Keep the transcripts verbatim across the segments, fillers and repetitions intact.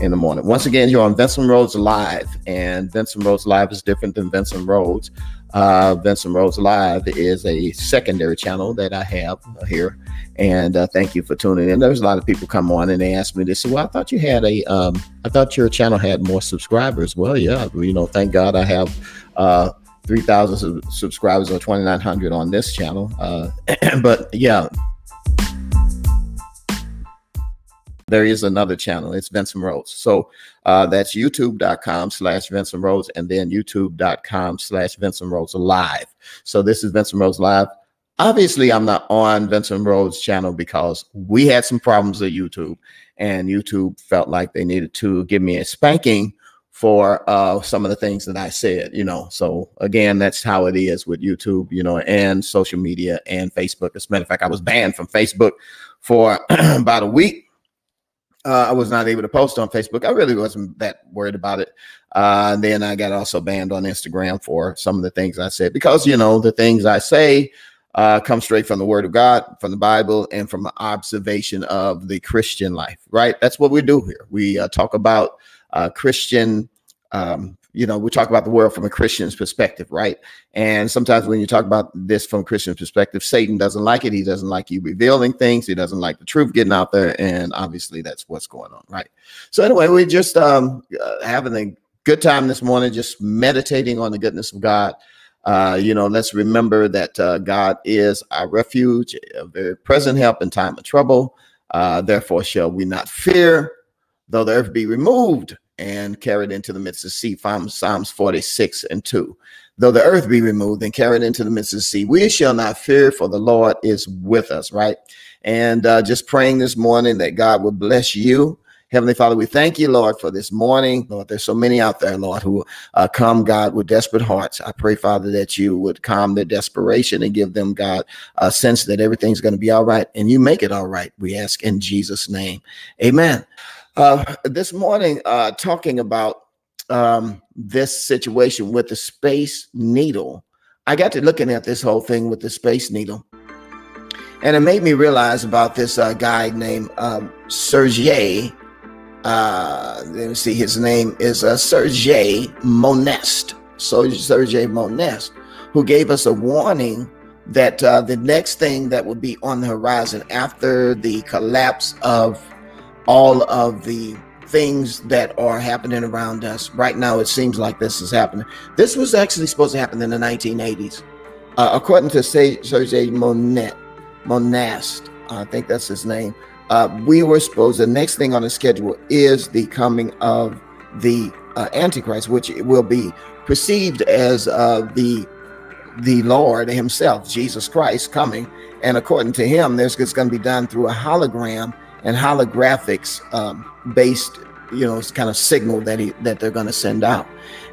in the morning. Once again, you're on Vincent Rhodes Live, and Vincent Rhodes Live is different than Vincent Rhodes. Uh, Vincent Rhodes Live is a secondary channel that I have here, and uh, thank you for tuning in. There's a lot of people come on and they ask me this. Well, I thought you had a, um, I thought your channel had more subscribers. Well, yeah, you know, thank God I have uh, three thousand subscribers or twenty-nine hundred on this channel. Uh, but yeah. There is another channel. It's Vincent Rhodes. So uh, that's youtube.com slash Vincent Rhodes and then youtube.com slash Vincent Rhodes Live. So this is Vincent Rhodes Live. Obviously, I'm not on Vincent Rhodes' channel because we had some problems at YouTube, and YouTube felt like they needed to give me a spanking for uh, some of the things that I said, you know. So again, that's how it is with YouTube, you know, and social media and Facebook. As a matter of fact, I was banned from Facebook for about a week. Uh, I was not able to post on Facebook. I really wasn't that worried about it. Uh, then I got also banned on Instagram for some of the things I said, because, you know, the things I say uh, come straight from the Word of God, from the Bible, and from observation of the Christian life. Right. That's what we do here. We uh, talk about uh, Christian, um, you know, we talk about the world from a Christian's perspective. Right. And sometimes when you talk about this from a Christian perspective, Satan doesn't like it. He doesn't like you revealing things. He doesn't like the truth getting out there. And obviously that's what's going on. Right. So anyway, we're just um, uh, having a good time this morning, just meditating on the goodness of God. Uh, you know, let's remember that uh, God is our refuge, a very present help in time of trouble. Uh, therefore, shall we not fear, though the earth be removed and carried into the midst of the sea, from Psalms forty-six and two. Though the earth be removed and carried into the midst of the sea, we shall not fear, for the Lord is with us, right? And uh, just praying this morning that God will bless you. Heavenly Father, we thank you, Lord, for this morning. Lord, there's so many out there, Lord, who uh, come, God, with desperate hearts. I pray, Father, that you would calm their desperation and give them, God, a sense that everything's going to be all right, and you make it all right. We ask in Jesus' name. Amen. Uh, this morning, uh, talking about um, this situation with the Space Needle, I got to looking at this whole thing with the Space Needle, and it made me realize about this uh, guy named um, Serge. Uh, let me see, his name is uh, Serge Monast. So Serge Monast, who gave us a warning that uh, the next thing that would be on the horizon after the collapse of all of the things that are happening around us right now, it seems like this is happening. This was actually supposed to happen in the nineteen eighties. Uh, according to Serge Monet, Monast, I think that's his name, uh, we were supposed, the next thing on the schedule is the coming of the uh, Antichrist, which will be perceived as uh, the the Lord himself, Jesus Christ, coming. And according to him, this is going to be done through a hologram and holographics um, based, you know, kind of signal that he, that they're going to send out.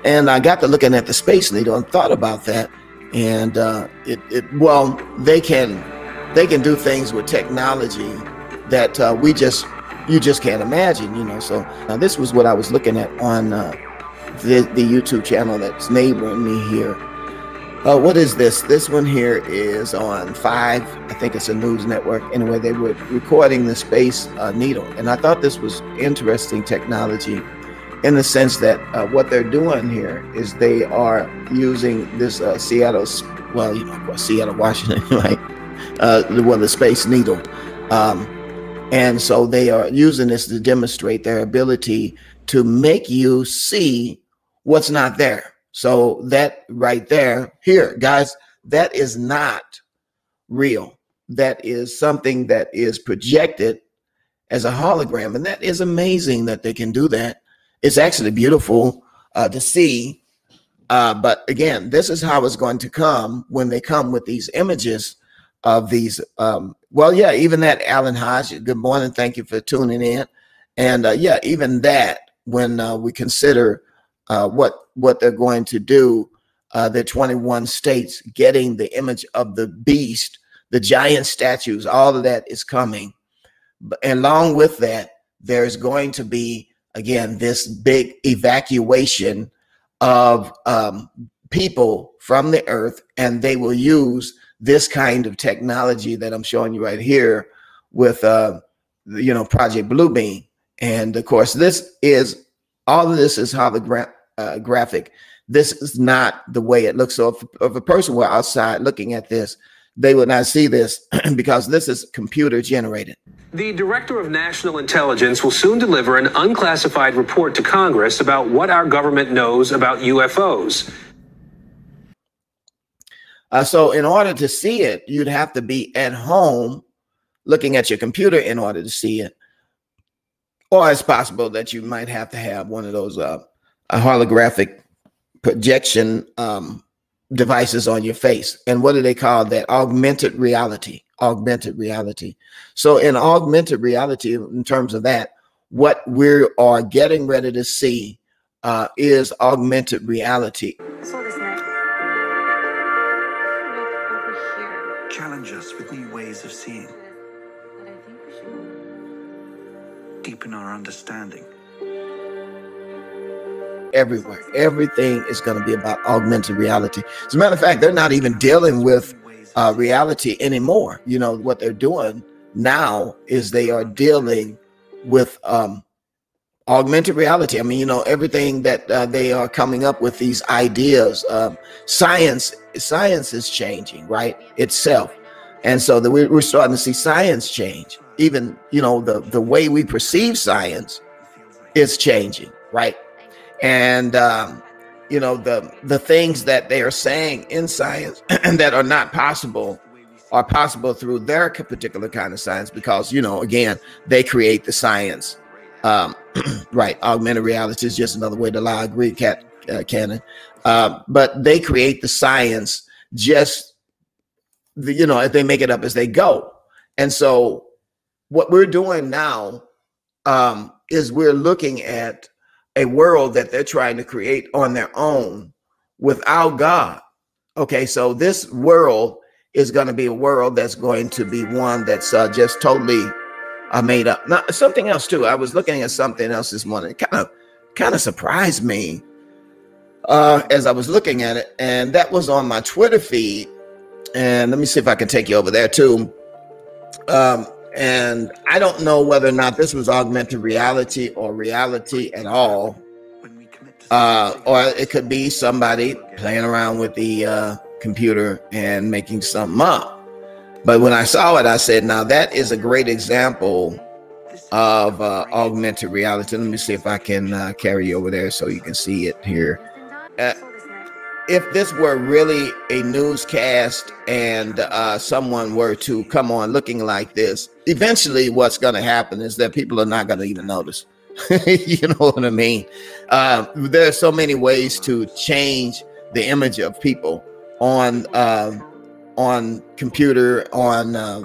And I got to looking at the Space Needle and thought about that. And uh, it, it, well, they can, they can do things with technology that uh, we just, you just can't imagine, you know. So now this was what I was looking at on uh, the, the YouTube channel that's neighboring me here. Uh, what is this? This one here is on five. I think it's a news network. Anyway, they were recording the Space uh, Needle. And I thought this was interesting technology in the sense that uh, what they're doing here is they are using this uh, Seattle, well, you know, Seattle, Washington, right? Uh, well, the Space Needle. Um, and so they are using this to demonstrate their ability to make you see what's not there. So that right there, here, guys, that is not real. That is something that is projected as a hologram. And that is amazing that they can do that. It's actually beautiful uh, to see. Uh, but again, this is how it's going to come when they come with these images of these. Um, well, yeah, even that, Alan Hodge, good morning. Thank you for tuning in. And uh, yeah, even that, when uh, we consider Uh, what what they're going to do, uh, the twenty-one states getting the image of the beast, the giant statues, all of that is coming. And along with that, there's going to be, again, this big evacuation of um, people from the earth, and they will use this kind of technology that I'm showing you right here with, uh, you know, Project Bluebeam. And of course, this is, all of this is how the gra uh, graphic, this is not the way it looks. So if, if a person were outside looking at this, they would not see this because this is computer generated. The Director of National Intelligence will soon deliver an unclassified report to Congress about what our government knows about U F Os. Uh, so in order to see it, you'd have to be at home looking at your computer in order to see it. Or it's possible that you might have to have one of those uh, holographic projection um, devices on your face. And what do they call that? Augmented reality, augmented reality. So in augmented reality, in terms of that, what we are getting ready to see uh, is augmented reality. So this night, look over here. Challenge us with new ways of seeing. Deepen our understanding. Everywhere, everything is going to be about augmented reality. As a matter of fact, they're not even dealing with uh, reality anymore. You know what they're doing now is they are dealing with um, augmented reality. I mean, you know, everything that uh, they are coming up with, these ideas. Um, science, science is changing, right? Itself, and so that we're starting to see science change. Even, you know, the, the way we perceive science is changing, right? And, um, you know, the, the things that they are saying in science that are not possible are possible through their particular kind of science because, you know, again, they create the science, um, right? Augmented reality is just another way to lie, agree, cat, uh, canon. Uh, but they create the science just, the, you know, if they make it up as they go. And so, what we're doing now um, is we're looking at a world that they're trying to create on their own without God. Okay, so this world is going to be a world that's going to be one that's uh, just totally uh, made up. Now, something else too. I was looking at something else this morning. It kind of, kind of surprised me uh, as I was looking at it, and that was on my Twitter feed. And let me see if I can take you over there too. Um, And I don't know whether or not this was augmented reality or reality at all, uh, or it could be somebody playing around with the uh, computer and making something up. But when I saw it, I said, now that is a great example of uh, augmented reality. Let me see if I can uh, carry you over there so you can see it here. Uh, If this were really a newscast and uh, someone were to come on looking like this, eventually what's going to happen is that people are not going to even notice. You know what I mean? Uh, there are so many ways to change the image of people on uh, on computer, on uh,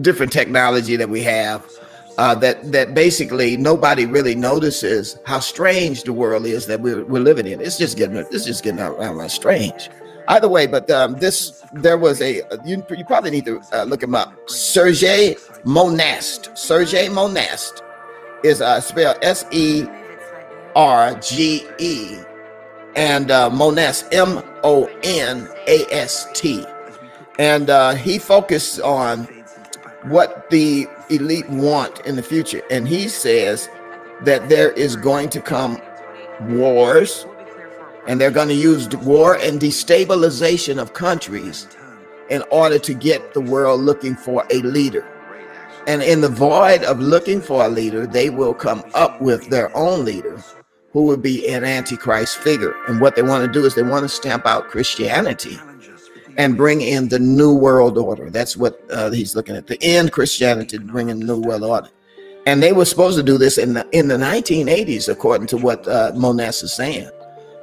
different technology that we have uh, that, that basically nobody really notices how strange the world is that we're, we're living in. It's just getting, it's just getting out, out, out strange either way. But, um, this, there was a, you, you probably need to uh, look him up. Serge Monast, Serge Monast is uh spelled S E R G E and, uh, Monast, M O N A S T. And, uh, he focused on what the elite want in the future, and he says that there is going to come wars, and they're going to use war and destabilization of countries in order to get the world looking for a leader. And in the void of looking for a leader, they will come up with their own leader who would be an antichrist figure. And what they want to do is they want to stamp out Christianity and bring in the new world order. That's what uh, he's looking at. The end Christianity, bring in the new world order. And they were supposed to do this in the, in the nineteen eighties, according to what uh, Monast is saying.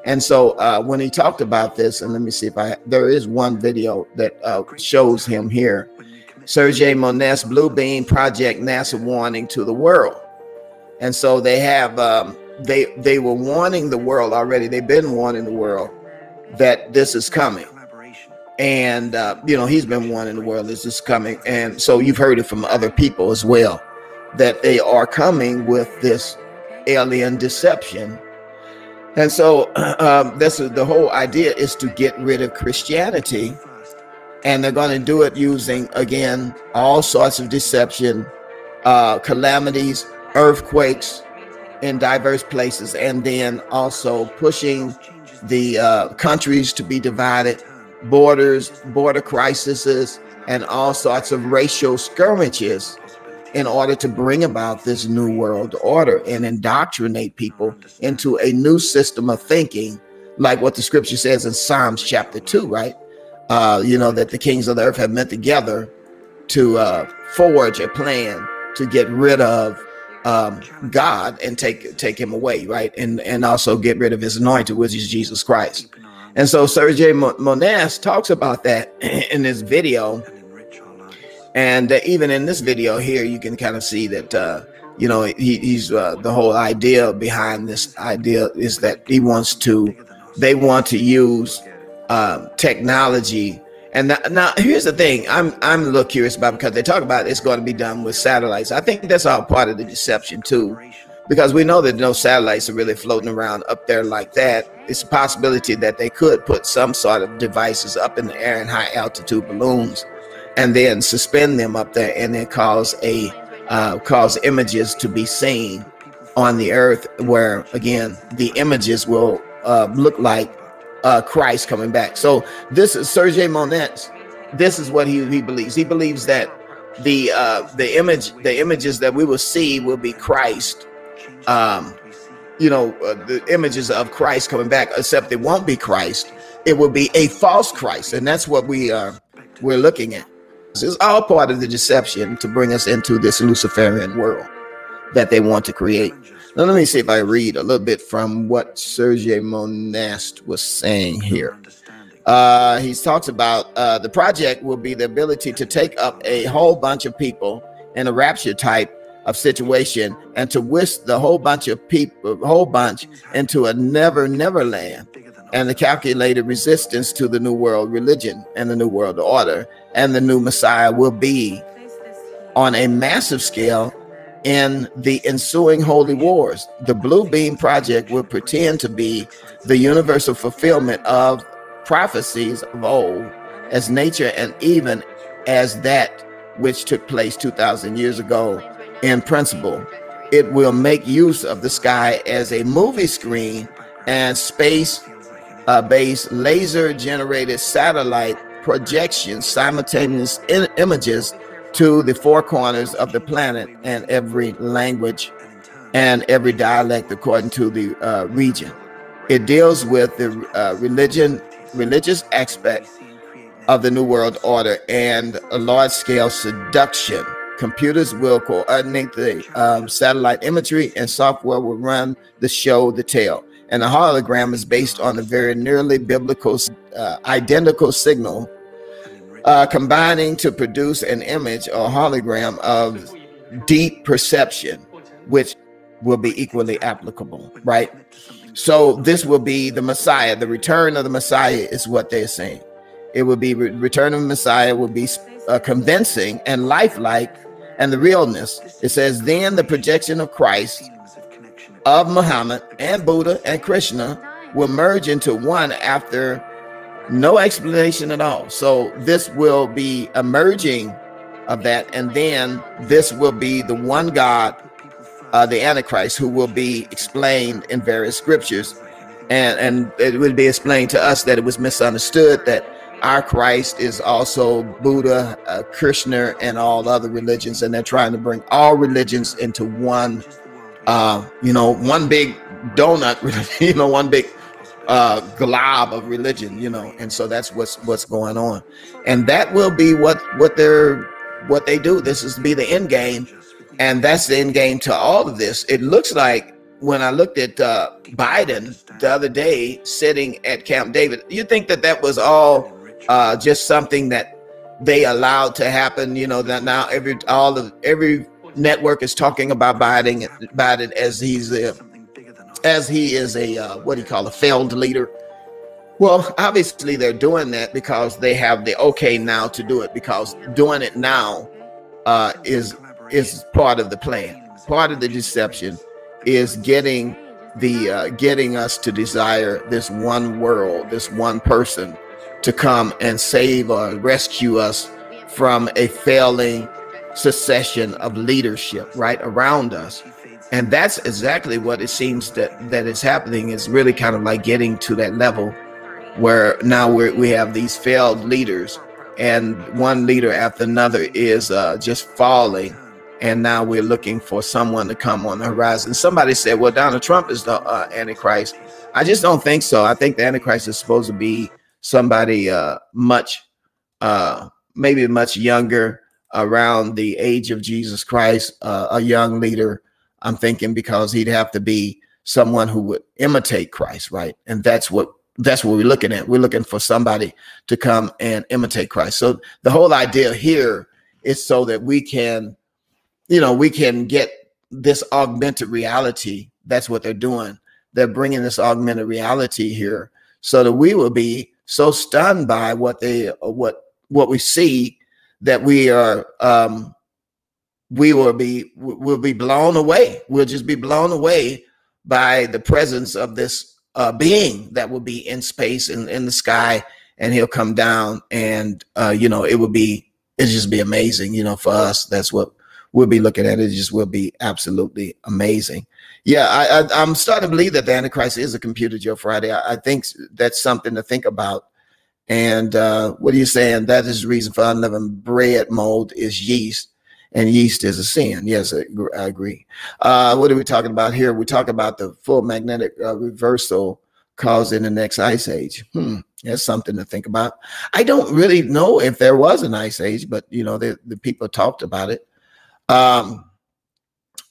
And so uh, when he talked about this, and let me see if I, there is one video that uh, shows him here. Serge Monast, Bluebeam Project, NASA warning to the world. And so they have, um, they, they were warning the world already. They've been warning the world that this is coming. And, uh, you know, he's been warning the world this is coming. And so you've heard it from other people as well, that they are coming with this alien deception. And so um, that's the whole idea, is to get rid of Christianity. And they're going to do it using, again, all sorts of deception, uh, calamities, earthquakes in diverse places, and then also pushing the uh, countries to be divided, borders, border crises, and all sorts of racial skirmishes in order to bring about this new world order and indoctrinate people into a new system of thinking, like what the scripture says in Psalms chapter two, right? Uh, you know, that the kings of the earth have met together to uh, forge a plan to get rid of um, God and take take him away, right? And and also get rid of his anointed, which is Jesus Christ. And so Serge Monast talks about that in this video. And uh, even in this video here, you can kind of see that, uh, you know, he, he's uh, the whole idea behind this idea is that he wants to, they want to use uh, technology. And th now here's the thing I'm, I'm a little curious about, because they talk about it's going to be done with satellites. I think that's all part of the deception too, because we know that no satellites are really floating around up there like that. It's a possibility that they could put some sort of devices up in the air in high altitude balloons, and then suspend them up there, and then cause a uh, cause images to be seen on the earth, where again the images will uh, look like uh, Christ coming back. So this is Serge Monast. This is what he he believes. He believes that the uh, the image the images that we will see will be Christ. Um, you know, uh, the images of Christ coming back, except it won't be Christ. It will be a false Christ, and that's what we are uh, we're looking at. It's all part of the deception to bring us into this Luciferian world that they want to create. Now, let me see if I read a little bit from what Serge Monast was saying here. Uh, he talks about uh, the project will be the ability to take up a whole bunch of people in a rapture type of situation and to whisk the whole bunch of people, whole bunch into a never, never land, and the calculated resistance to the new world religion and the new world order and the new Messiah will be on a massive scale in the ensuing holy wars. The Bluebeam project will pretend to be the universal fulfillment of prophecies of old as nature, and even as that which took place two thousand years ago in principle. It will make use of the sky as a movie screen and space Uh, based laser generated satellite projections, simultaneous in images to the four corners of the planet and every language and every dialect according to the uh, region. It deals with the uh, religion, religious aspect of the New World Order and a large scale seduction. Computers will coordinate the um, satellite imagery, and software will run the show, the tale. And the hologram is based on a very nearly biblical, uh, identical signal, uh, combining to produce an image or hologram of deep perception, which will be equally applicable, right? So this will be the Messiah. The return of the Messiah is what they're saying. It will be re return of the Messiah will be uh, convincing and lifelike, and the realness. It says, then the projection of Christ, of Muhammad and Buddha and Krishna will merge into one after no explanation at all. So this will be a merging of that, and then this will be the one God, uh, the Antichrist, who will be explained in various scriptures, and and it will be explained to us that it was misunderstood that our Christ is also Buddha, uh, Krishna, and all other religions, and they're trying to bring all religions into one. Uh, you know, one big donut, you know, one big uh, glob of religion, you know, and so that's what's what's going on, and that will be what what they're what they do. This is to be the end game, and that's the end game to all of this. It looks like when I looked at uh, Biden the other day sitting at Camp David, you think that that was all uh, just something that they allowed to happen, you know, that now every all of every. network is talking about Biden, Biden as he's a, as he is a uh, what do you call a failed leader. Well, obviously they're doing that because they have the okay now to do it, because doing it now uh, is is part of the plan. Part of the deception is getting the uh, getting us to desire this one world, this one person to come and save or rescue us from a failing secession of leadership right around us, And that's exactly what it seems that that is happening. It's really kind of like getting to that level where now we're, we have these failed leaders, and one leader after another is uh, just falling. And now we're looking for someone to come on the horizon. Somebody said, well, Donald Trump is the uh, Antichrist. I just don't think so. I think the Antichrist is supposed to be somebody uh, much, uh, maybe much younger, around the age of Jesus Christ, uh, a young leader, I'm thinking, because he'd have to be someone who would imitate Christ, right? And that's what that's what we're looking at. We're looking for somebody to come and imitate Christ. So the whole idea here is so that we can, you know, we can get this augmented reality. That's what they're doing. They're bringing this augmented reality here so that we will be so stunned by what they, what, what we see, that we are, um, we will be, we'll be blown away. We'll just be blown away by the presence of this uh, being that will be in space and in, in the sky, and he'll come down, and uh, you know, it will be, it'll just be amazing. You know, for us, that's what we'll be looking at. It just will be absolutely amazing. Yeah, I, I, I'm starting to believe that the Antichrist is a computer, Joe Friday. I, I think that's something to think about. And uh, what are you saying? That is the reason for unleavened bread mold is yeast, and yeast is a sin. Yes, I, I agree. Uh, what are we talking about here? We're talking about the full magnetic uh, reversal caused in the next ice age. Hmm, that's something to think about. I don't really know if there was an ice age, but you know, the, the people talked about it. Um,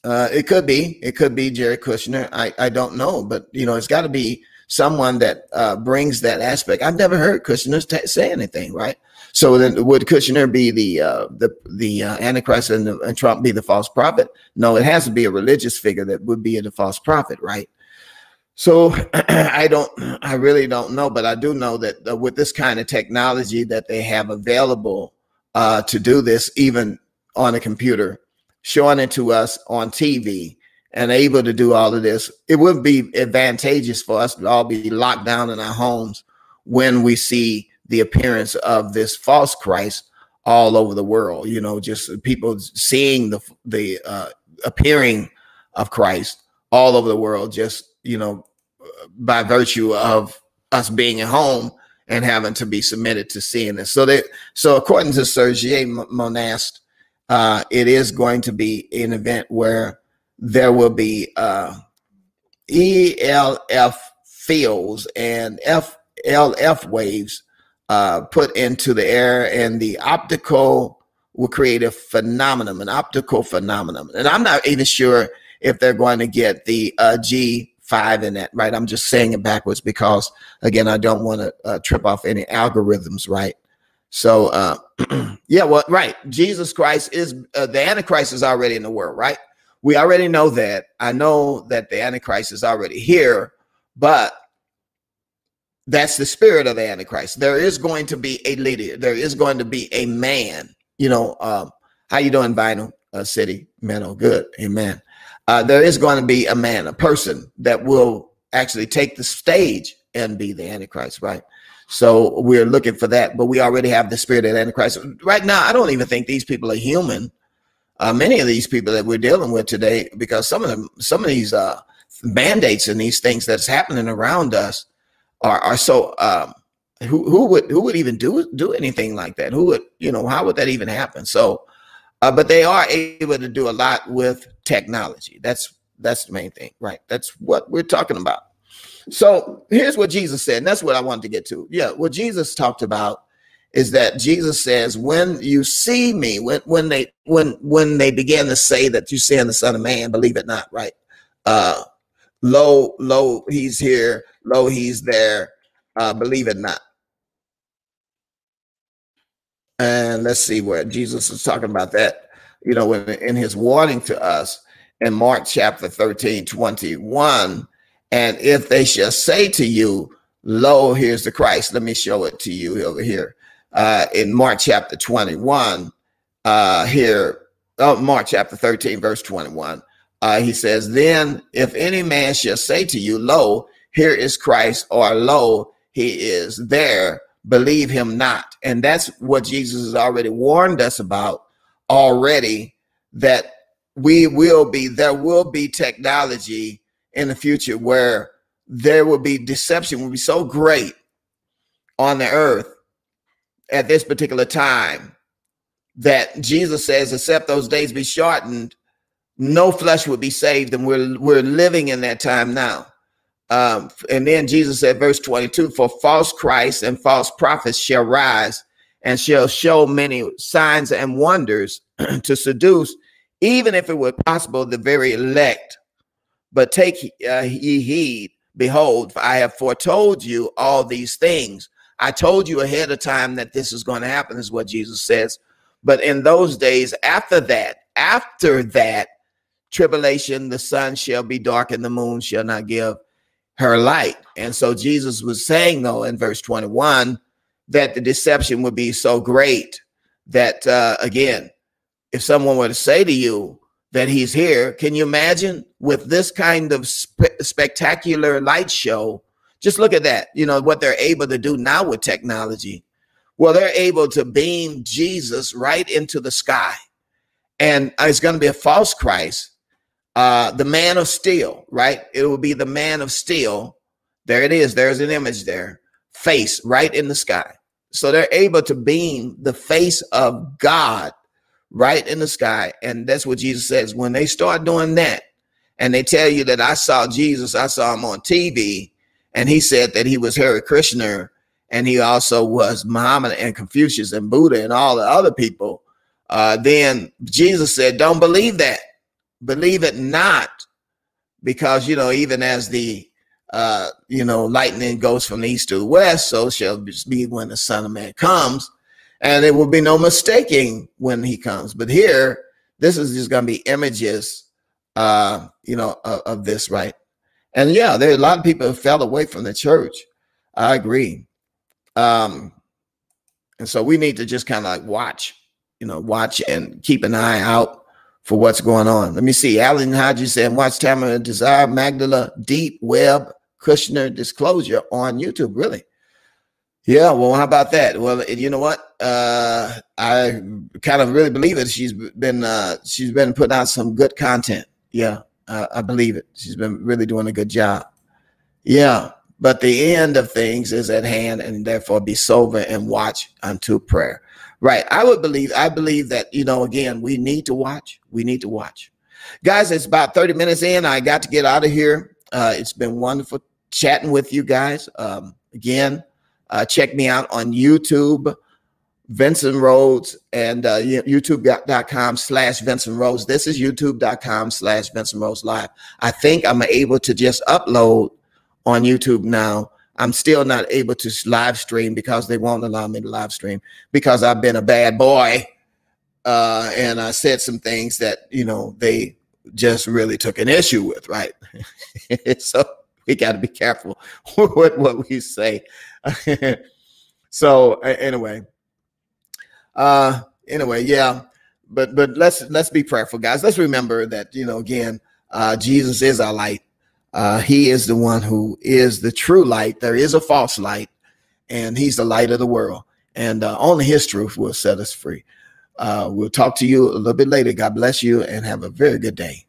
uh, it could be, it could be Jared Kushner. I, I don't know, but you know, it's got to be someone that uh, brings that aspect. I've never heard Kushner say anything, right? So then, would Kushner be the uh, the the uh, Antichrist and, the, and Trump be the false prophet? No, it has to be a religious figure that would be the false prophet, right? So I don't, I really don't know, but I do know that uh, with this kind of technology that they have available uh, to do this, even on a computer, showing it to us on T V, and able to do all of this, it would be advantageous for us to all be locked down in our homes when we see the appearance of this false Christ all over the world. You know, just people seeing the the uh, appearing of Christ all over the world, just, you know, by virtue of us being at home and having to be submitted to seeing this. So that, so according to Serge Monast, uh, it is going to be an event where there will be uh, E L F fields and F L F waves uh, put into the air, and the optical will create a phenomenon, an optical phenomenon. And I'm not even sure if they're going to get the uh, G five in that, right? I'm just saying it backwards because, again, I don't want to uh, trip off any algorithms, right? So, uh, yeah, well, right. Jesus Christ is, uh, the Antichrist is already in the world, right? We already know that. I know that the Antichrist is already here, but that's the spirit of the Antichrist. There is going to be a leader. There is going to be a man. You know, um, how you doing, Vinyl uh, City? Man, oh, good. Amen. Uh, there is going to be a man, a person that will actually take the stage and be the Antichrist, right? So we're looking for that, but we already have the spirit of the Antichrist. Right now, I don't even think these people are human. Uh, many of these people that we're dealing with today, because some of them, some of these uh, mandates and these things that's happening around us are, are so um, who, who would who would even do do anything like that? Who would, you know, how would that even happen? So uh, but they are able to do a lot with technology. That's that's the main thing. Right. That's what we're talking about. So here's what Jesus said. And that's what I wanted to get to. Yeah. What Jesus talked about is that Jesus says, when you see me, when when they when when they began to say that you see in the Son of Man, believe it not, right? Uh, lo, lo, he's here, lo, he's there, uh, believe it not. And let's see where Jesus is talking about that, you know, in, in his warning to us in Mark chapter thirteen, twenty-one. And if they shall say to you, lo, here's the Christ, let me show it to you over here. Uh, in Mark chapter twenty-one, uh, here, oh, Mark chapter thirteen, verse twenty-one, uh, he says, then if any man shall say to you, lo, here is Christ, or lo, he is there, believe him not. And that's what Jesus has already warned us about already, that we will be, there will be technology in the future where there will be deception will be so great on the earth at this particular time that Jesus says, except those days be shortened, no flesh would be saved. And we're, we're living in that time now. Um, and then Jesus said, verse twenty-two, for false Christs and false prophets shall rise and shall show many signs and wonders to seduce, even if it were possible, the very elect. But take uh, ye heed, behold, I have foretold you all these things. I told you ahead of time that this is going to happen, is what Jesus says. But in those days, after that, after that tribulation, the sun shall be dark and the moon shall not give her light. And so Jesus was saying, though, in verse twenty-one, that the deception would be so great that, uh, again, if someone were to say to you that he's here, can you imagine with this kind of sp- spectacular light show? Just look at that, you know, what they're able to do now with technology. Well, they're able to beam Jesus right into the sky. And it's going to be a false Christ, uh, the man of steel, right? It will be the man of steel. There it is. There's an image there. Face right in the sky. So they're able to beam the face of God right in the sky. And that's what Jesus says. When they start doing that and they tell you that I saw Jesus, I saw him on T V, and he said that he was Hare Krishna, and he also was Muhammad and Confucius and Buddha and all the other people. Uh, then Jesus said, don't believe that. Believe it not. Because, you know, even as the, uh, you know, lightning goes from the east to the west, so shall be when the Son of Man comes. And it will be no mistaking when he comes. But here, this is just going to be images, uh, you know, of, of this, right? And yeah, there are a lot of people who fell away from the church. I agree. Um, and so we need to just kind of like watch, you know, watch and keep an eye out for what's going on. Let me see. Alan Hodges said, watch Tamara Desire, Magdala, Deep Web, Kushner Disclosure on YouTube. Really? Yeah, well, how about that? Well, you know what? Uh, I kind of really believe it. She's been uh, she's been putting out some good content. Yeah, uh, I believe it. She's been really doing a good job. Yeah, but the end of things is at hand, and therefore be sober and watch unto prayer. Right. I would believe I believe that, you know, again, we need to watch. We need to watch. Guys, it's about thirty minutes in. I got to get out of here. Uh, it's been wonderful chatting with you guys. Um, again. Uh, check me out on YouTube, Vincent Rhodes, and uh, youtube dot com slash Vincent Rhodes. This is youtube dot com slash Vincent Rhodes Live. I think I'm able to just upload on YouTube now. I'm still not able to live stream because they won't allow me to live stream because I've been a bad boy. Uh, and I said some things that, you know, they just really took an issue with, right? So we got to be careful with what we say. So anyway, uh, anyway, yeah, but, but let's, let's be prayerful, guys. Let's remember that, you know, again, uh, Jesus is our light. Uh, he is the one who is the true light. There is a false light, and he's the light of the world. And uh, only his truth will set us free. Uh, we'll talk to you a little bit later. God bless you and have a very good day.